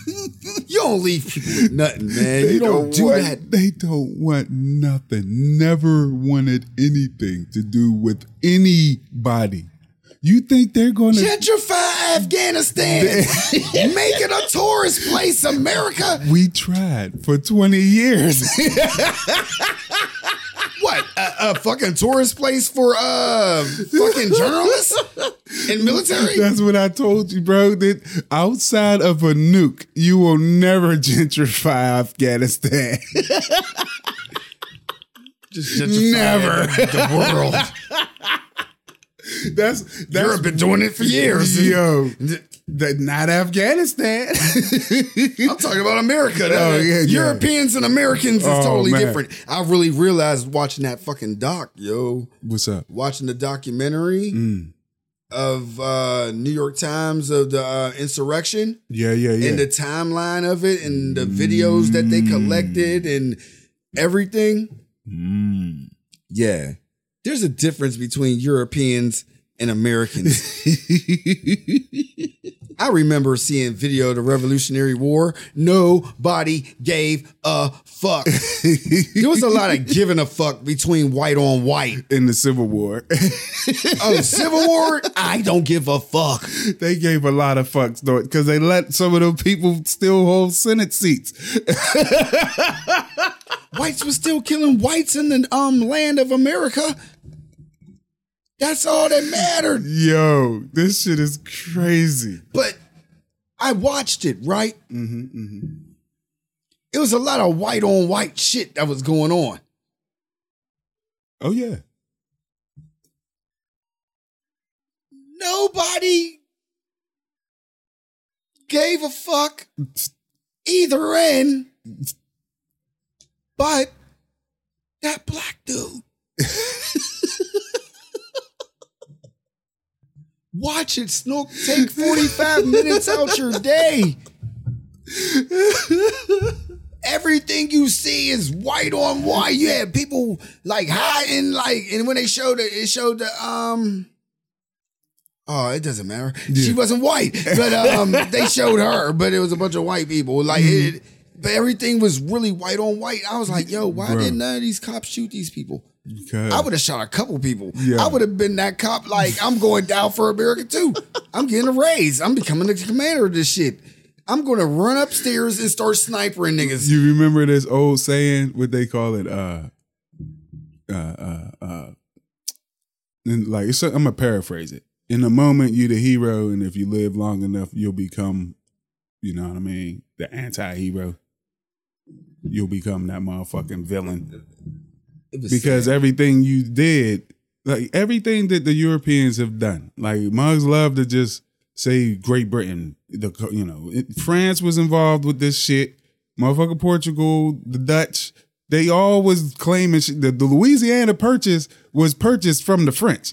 you don't leave people with nothing, man. They don't do that. They don't want nothing. Never wanted anything to do with anybody. You think they're going to gentrify Afghanistan, make it a tourist place, America? We tried for 20 years. What? A fucking tourist place for fucking journalists and military? That's what I told you, bro. That outside of a nuke, you will never gentrify Afghanistan. Just gentrify never. The world. That's Europe been doing it for years. Yo. Not Afghanistan. I'm talking about America. Oh, yeah, Europeans and Americans is totally different. I really realized watching that fucking doc, yo. What's up? Watching the documentary of New York Times of the insurrection. Yeah. And the timeline of it and the videos that they collected and everything. Mm. Yeah. There's a difference between Europeans and Americans. I remember seeing video of the Revolutionary War. Nobody gave a fuck. There was a lot of giving a fuck between white on white. In the Civil War. Oh, Civil War? I don't give a fuck. They gave a lot of fucks, though, because they let some of them people still hold Senate seats. Whites were still killing whites in the land of America. That's all that mattered. Yo, this shit is crazy. But I watched it, right? Mm-hmm, mm-hmm. It was a lot of white on white shit that was going on. Oh, yeah. Nobody gave a fuck either end but that black dude. Watch it, Snook. Take 45 minutes out your day. Everything you see is white on white. You had people like hiding, and when they showed it, it showed the Oh, it doesn't matter. Yeah. She wasn't white, but they showed her. But it was a bunch of white people. Like but everything was really white on white. I was like, yo, why did none of these cops shoot these people? I would have shot a couple people. Yeah. I would have been that cop like, I'm going down for America too. I'm getting a raise. I'm becoming the commander of this shit. I'm going to run upstairs and start snipering niggas. You remember this old saying, what they call it? and like it's a, I'm gonna paraphrase it. In the moment, you're the hero, and if you live long enough, you'll become, you know what I mean, the anti-hero. You'll become that motherfucking villain. Because sad. Everything you did, like everything that the Europeans have done, like mugs love to just say Great Britain, the you know it, France was involved with this shit, motherfucker Portugal, the Dutch, they all was claiming shit. The Louisiana Purchase was purchased from the French.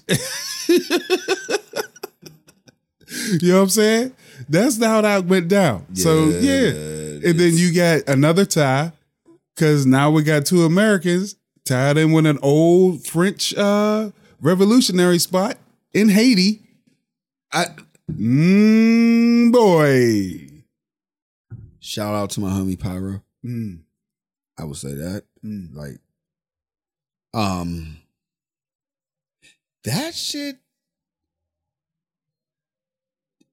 You know what I'm saying? That's how that went down. Yeah, so yeah, and then you got another tie because now we got two Americans tied in with an old French revolutionary spot in Haiti. Boy. Shout out to my homie Pyro. Mm. I would say that. Mm. Like, that shit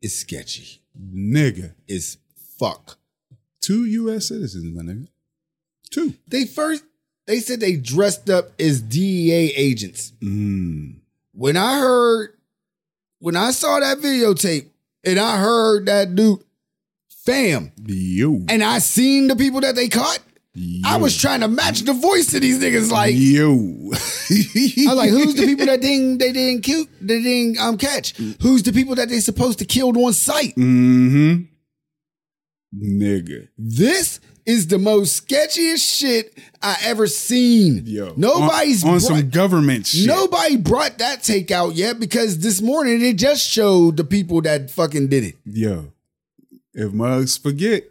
is sketchy. Nigga. It's fuck. 2 U.S. citizens, my nigga. 2. They said they dressed up as DEA agents. Mm. When I saw that videotape and I heard that dude, fam. Yo. And I seen the people that they caught. Yo. I was trying to match the voice to these niggas like. Yo. I was like, who's the people that they didn't kill, they didn't catch? Who's the people that they supposed to killed on sight? Mm-hmm. Nigga. This is the most sketchiest shit I ever seen. Yo, nobody's on some government shit. Nobody brought that take out yet because this morning it just showed the people that fucking did it. Yo, if mugs forget,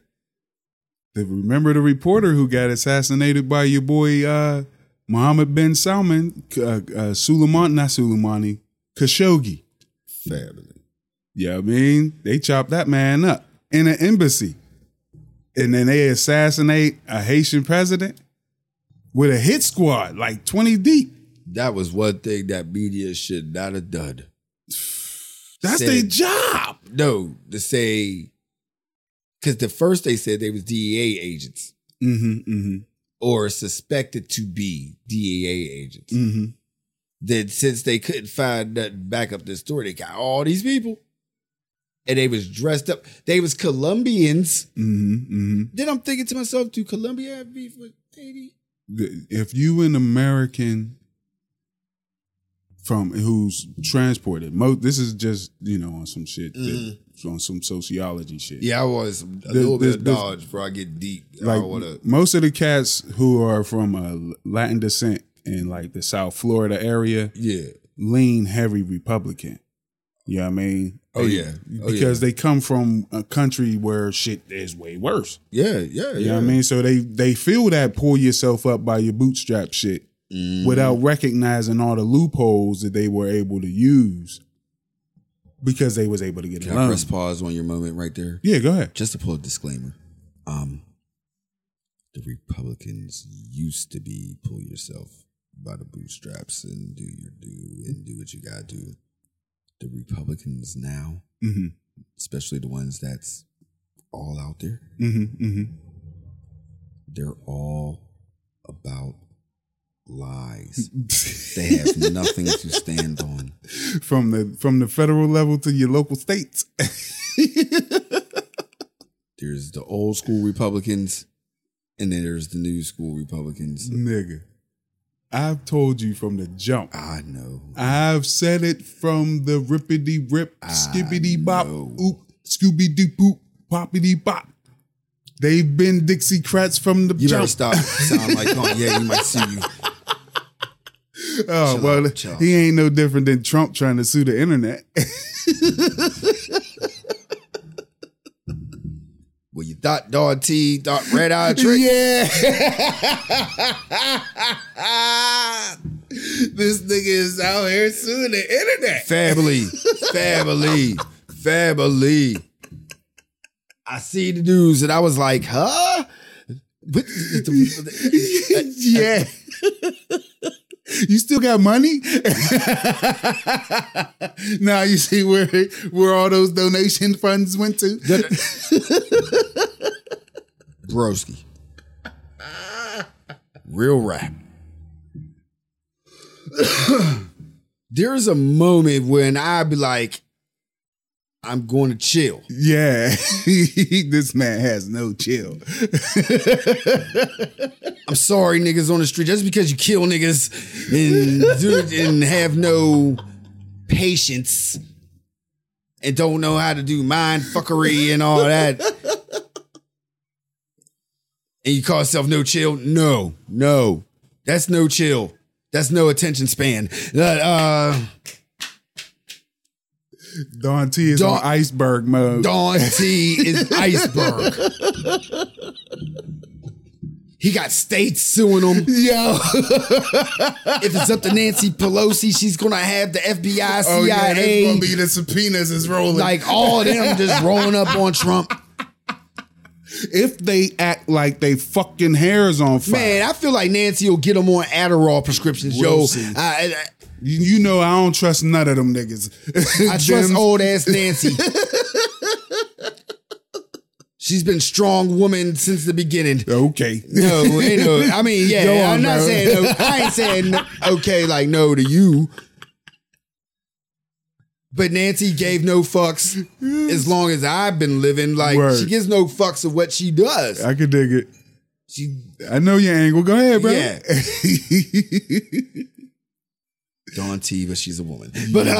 they remember the reporter who got assassinated by your boy Mohammed bin Salman, Khashoggi. Family. You know what I mean? They chopped that man up in an embassy. And then they assassinate a Haitian president with a hit squad, like 20 deep. That was one thing that media should not have done. That's their job. No, to say, because the first they said they was DEA agents. Mm-hmm, mm-hmm. Or suspected to be DEA agents. Mm-hmm. Then since they couldn't find nothing back up this story, they got all these people. And they was dressed up. They was Colombians. Mm-hmm, mm-hmm. Then I'm thinking to myself, do Colombia have beef with Haiti? If you an American from who's transported, this is just, you know, on some shit, on some sociology shit. Yeah, I want a little bit of knowledge before I get deep. Like, most of the cats who are from Latin descent in like the South Florida area, yeah, lean heavy Republican. You know what I mean? Oh, yeah. Because they come from a country where shit is way worse. You know what I mean? So they feel that pull yourself up by your bootstrap shit without recognizing all the loopholes that they were able to use because they was able to get along. Can I press pause on your moment right there? Yeah, go ahead. Just to pull a disclaimer. The Republicans used to be pull yourself by the bootstraps and do what you gotta do. The Republicans now, mm-hmm, especially the ones that's all out there, mm-hmm, mm-hmm, they're all about lies. They have nothing to stand on. From the federal level to your local states. There's the old school Republicans, and then there's the new school Republicans. Nigga. I've told you from the jump. I know. I've said it from the rippity rip, skippity bop, oop, scooby doo poop, poppity bop. They've been Dixiecrats from the jump. You better stop. Sound like, oh, yeah, you might see you. Oh, chill. He ain't no different than Trump trying to sue the internet. Well, you dot Don T, dot Red Eye Trey. Yeah. This nigga is out here suing the internet. Family. I see the news and I was like, huh? Yeah. You still got money? Now you see where all those donation funds went to? Broski. Real rap. there's a moment when I'd be like, I'm going to chill. Yeah. This man has no chill. I'm sorry, niggas on the street. Just because you kill niggas and, do it and have no patience and don't know how to do mind fuckery and all that, and you call yourself no chill? No. That's no chill. That's no attention span. Don T is on iceberg mode. Don T is iceberg. He got states suing him. Yo. If it's up to Nancy Pelosi, she's going to have the FBI, CIA. Oh, yeah, it's going to be the subpoenas is rolling. Like all of them just rolling up on Trump. If they act like they fucking hair's on fire. Man, I feel like Nancy will get them on Adderall prescriptions. Yo, you know I don't trust none of them niggas. I trust old ass Nancy. She's been strong woman since the beginning. Okay. No, I mean, yeah, yo, I'm not saying no. I ain't saying no, okay, like no to you. But Nancy gave no fucks as long as I've been living. Like, word. She gives no fucks of what she does. I could dig it. I know your angle. Go ahead, bro. Yeah. Don T, but she's a woman. But, no.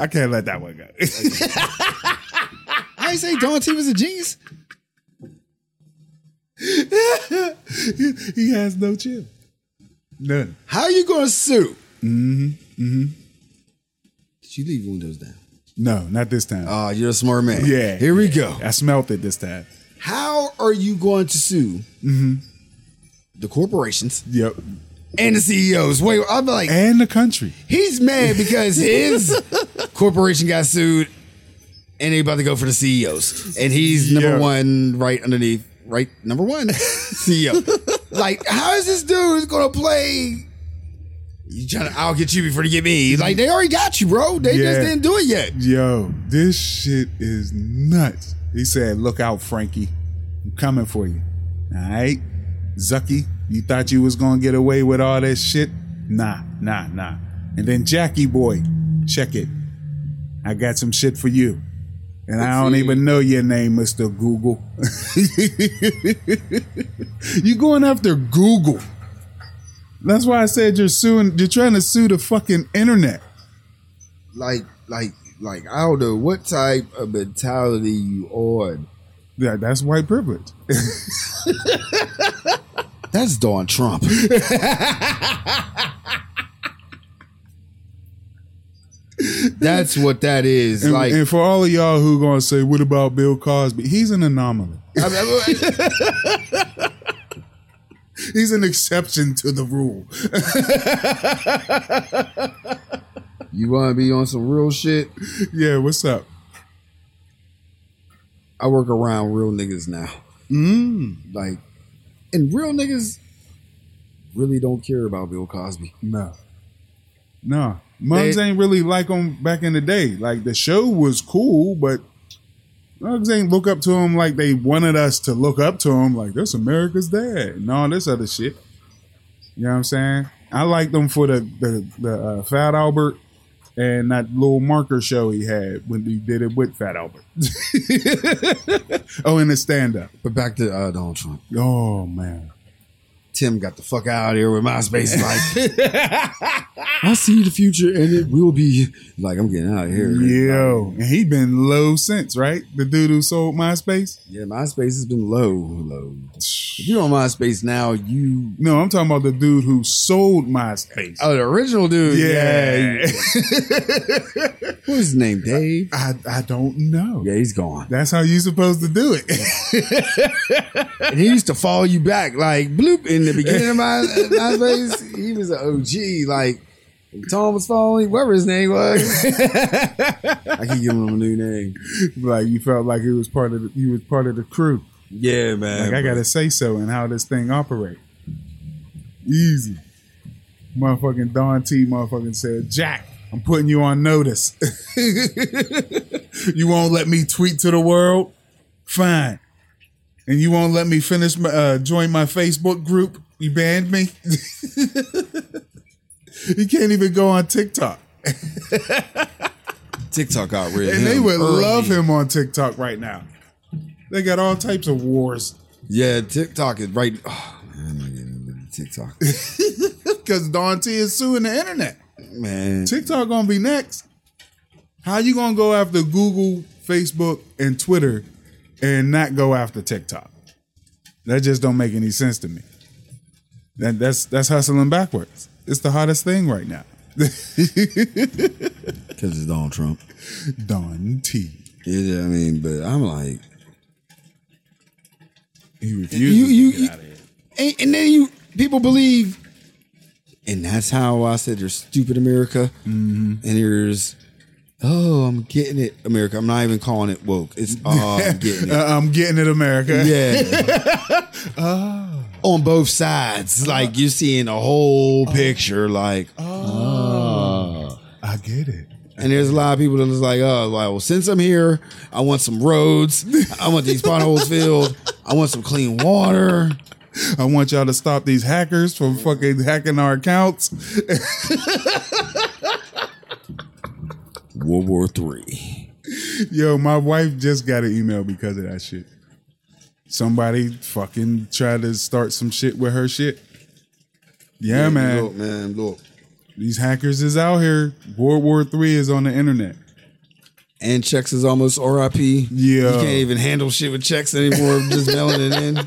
I can't let that one go. I didn't say Don T was a genius. He has no chill. None. How are you going to sue? Did you leave windows down? No, not this time. Oh, you're a smart man. Yeah. Here we go. I smelt it this time. How are you going to sue the corporations? Yep. And the CEOs. Wait, I'm like. And the country. He's mad because his corporation got sued and they about to go for the CEOs. And he's number one right underneath. Right? Number one CEO. Like, how is this dude going to play? You trying to, I'll get you before you get me. Like, they already got you, bro. They just didn't do it yet. Yo, this shit is nuts. He said, look out, Frankie. I'm coming for you. All right? Zucky, you thought you was going to get away with all that shit? Nah. And then Jackie boy, check it. I got some shit for you. And I don't even know your name, Mr. Google. You going after Google. That's why I said you're trying to sue the fucking internet. Like I don't know what type of mentality you on. Yeah, that's white privilege. That's Don Trump. That's what that is. And, like, and for all of y'all who gonna say, what about Bill Cosby? He's an anomaly. He's an exception to the rule. You want to be on some real shit? Yeah, what's up? I work around real niggas now. Like, and real niggas really don't care about Bill Cosby. No. Mugs ain't really like him back in the day. Like, the show was cool, but mugs ain't look up to him like they wanted us to look up to him. Like, that's America's dad and all this other shit. You know what I'm saying? I liked him for the Fat Albert and that little marker show he had when he did it with Fat Albert. Oh, and the stand-up. But back to Donald Trump. Oh, man. Tim got the fuck out of here with MySpace. Like, I see the future and it will be like, I'm getting out of here. Yo, and he been low since, right? The dude who sold MySpace? Yeah, MySpace has been low. If you're on MySpace now, you... No, I'm talking about the dude who sold MySpace. Oh, the original dude. Yeah. What was his name, Dave? I don't know. Yeah, he's gone. That's how you supposed to do it. And he used to follow you back like, bloop, in the beginning of MySpace. He was an OG. Like, Tom was following whatever his name was. I keep giving him a new name. Like, you felt like he was part of the, crew. Yeah, man. Like, I gotta say so in how this thing operates. Easy. Motherfucking Don T motherfucking said, Jack, I'm putting you on notice. You won't let me tweet to the world? Fine. And you won't let me join my Facebook group? You banned me? He can't even go on TikTok. TikTok outraged him. And they would love him on TikTok right now. They got all types of wars. Yeah, TikTok is right. Oh, man, I'm not getting rid of TikTok. Because Don T is suing the internet. Man. TikTok going to be next. How you going to go after Google, Facebook, and Twitter and not go after TikTok? That just don't make any sense to me. That's hustling backwards. It's the hottest thing right now. Because it's Donald Trump. Don T. Yeah, I mean, but I'm like... He refuses to get out of here. And then people believe... And that's how I said you're stupid, America. Mm-hmm. And there's... Oh, I'm getting it, America. I'm not even calling it woke. It's, I'm getting it. I'm getting it, America. Yeah. On both sides. Like, you're seeing a whole picture. Like, I get it. And there's a lot of people that is like, oh, well, since I'm here, I want some roads. I want these potholes filled. I want some clean water. I want y'all to stop these hackers from fucking hacking our accounts. World War III. Yo, my wife just got an email because of that shit. Somebody fucking tried to start some shit with her shit. Yeah, man. Look, man, look. These hackers is out here. World War III is on the internet. And checks is almost RIP. Yeah. You can't even handle shit with checks anymore. Just mailing it in.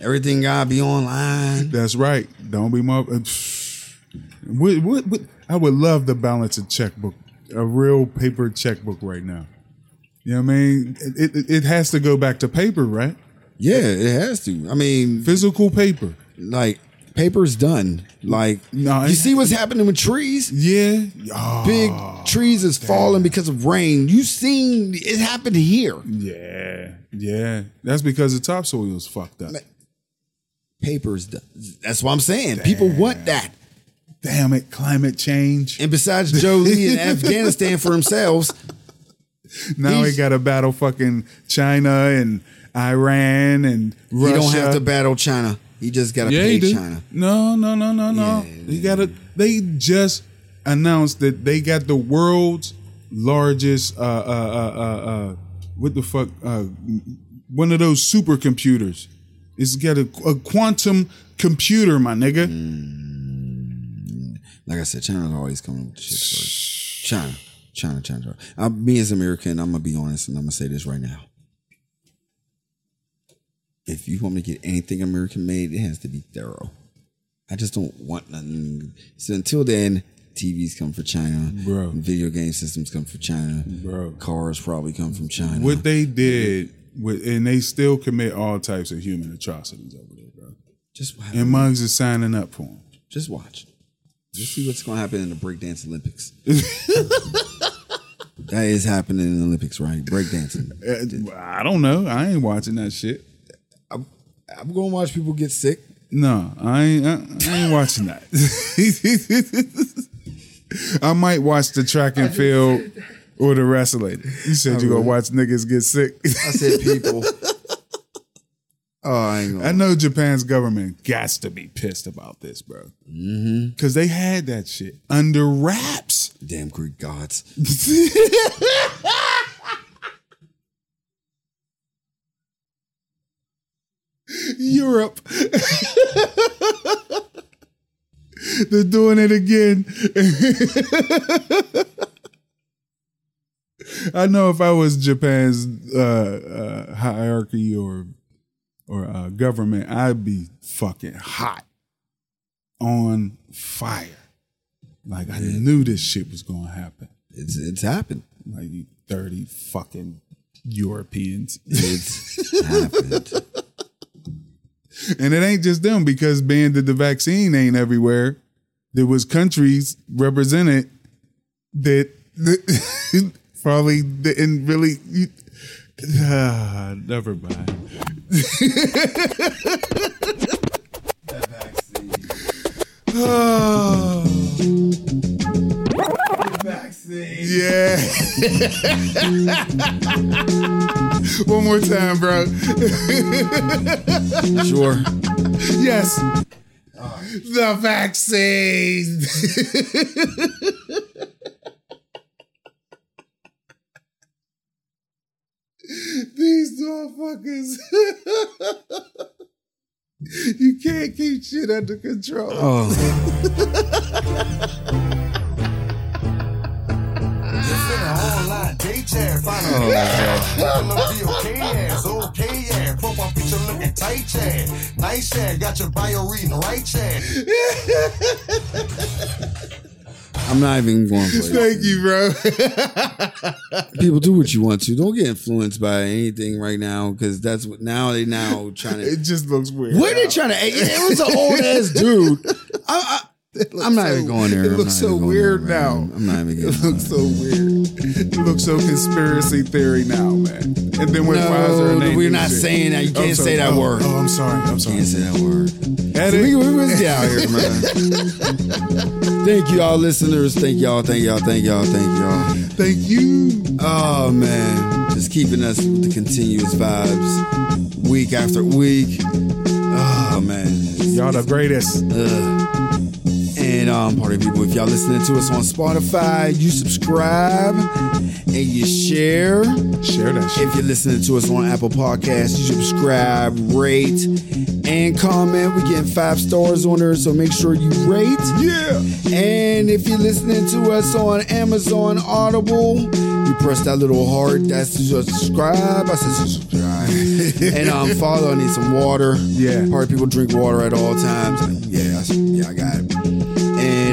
Everything gotta be online. That's right. Don't be more. I would love the balance of checkbook. A real paper checkbook right now. You know what I mean? It has to go back to paper, right? Yeah, it has to. I mean... Physical paper. Like, paper's done. Like, no, you see what's happening with trees? Yeah. Oh, big trees is falling because of rain. You seen it happen here. Yeah. Yeah. That's because the topsoil is fucked up. Paper's done. That's what I'm saying. Damn. People want that. Damn it, climate change. And besides Joe Lee in Afghanistan for themselves. Now he got to battle fucking China and Iran and Russia. He don't have to battle China. He just got to pay China. No. Yeah. They just announced that they got the world's largest, one of those supercomputers. It's got a quantum computer, my nigga. Mm. Like I said, China's always coming with shit. China. Me as an American, I'm going to be honest, and I'm going to say this right now. If you want me to get anything American made, it has to be thorough. I just don't want nothing. So until then, TVs come from China. Bro. Video game systems come from China. Bro. Cars probably come from China. What they did, and they still commit all types of human atrocities over there, bro. Just watch. And Muggs is signing up for them. Just watch. Just see what's going to happen in the breakdance Olympics. That is happening in the Olympics, right? Breakdancing. I don't know. I ain't watching that shit. I'm going to watch people get sick. No, I ain't watching that. I might watch the track and field or the wrestling. You said you're going to watch niggas get sick. I said people. Oh, I know Japan's government gots to be pissed about this, bro. Mm-hmm. Because they had that shit under wraps. Damn Greek gods. Europe. They're doing it again. I know if I was Japan's hierarchy or government, I'd be fucking hot, on fire. Like, I knew this shit was going to happen. It's happened. Like, you dirty fucking Europeans. It's happened. And it ain't just them, because being that the vaccine ain't everywhere, there was countries represented that probably didn't really... never mind. That vaccine. Oh. The vaccine. Yeah. One more time, bro. Sure. Yes. The vaccine. These motherfuckers. You can't keep shit under control. Oh. I'm not even going for it. Thank you, bro. People, do what you want to. Don't get influenced by anything right now, because that's what now they're trying to. It just looks weird. What are they trying to? It was an old ass dude. I'm not even going there. It looks so weird now. I'm not even going there. It looks so weird. It looks so conspiracy theory now, man. And then when Pfizer and we're not saying that. You can't say that word. Oh, I'm sorry. You can't say that word. We was down here, man. Thank you, all listeners. Thank y'all. Thank you. Oh, man. Just keeping us with the continuous vibes week after week. Oh, man. Y'all the greatest. And party people, if y'all listening to us on Spotify, you subscribe and you share. Share that shit. If you're listening to us on Apple Podcasts, you subscribe, rate, and comment. We're getting 5 stars on there, so make sure you rate. Yeah. And if you're listening to us on Amazon Audible, you press that little heart. That's subscribe. I said subscribe. And follow. I need some water. Yeah. Party people, drink water at all times. Yeah, I got it.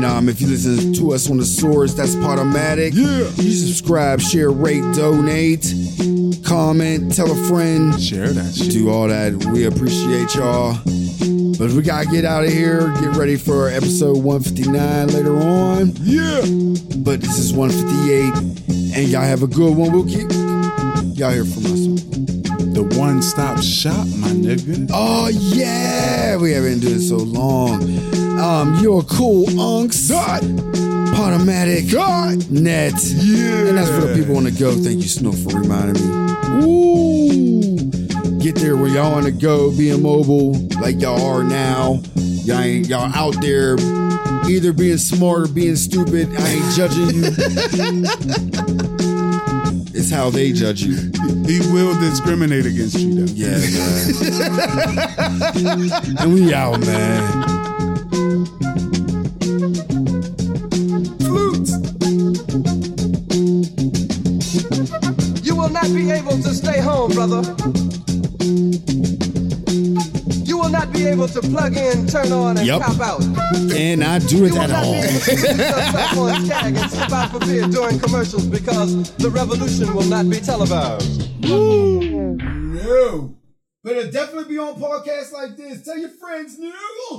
And if you listen to us on The Source, that's Podomatic. Yeah. You subscribe, share, rate, donate, comment, tell a friend. Share that shit. Do all that. We appreciate y'all. But we got to get out of here. Get ready for episode 159 later on. Yeah. But this is 158. And y'all have a good one. We'll keep y'all hear from us. The one-stop shop, my nigga. Oh, yeah. We haven't done it so long. You're cool, unks. Podomatic. Net. Yeah. And that's for the people want to go. Thank you, Snook, for reminding me. Ooh. Get there where y'all want to go, being mobile like y'all are now. Y'all out there either being smart or being stupid. I ain't judging you. It's how they judge you. He will discriminate against you, though. Yeah, man. And we out, man. Be able to stay home, brother. You will not be able to plug in, turn on, and pop out. And I do it at all. You will not be able to suck someone's tag and slip out for beer during commercials because the revolution will not be televised. Woo! No. But it'll definitely be on podcasts like this. Tell your friends, Nigel.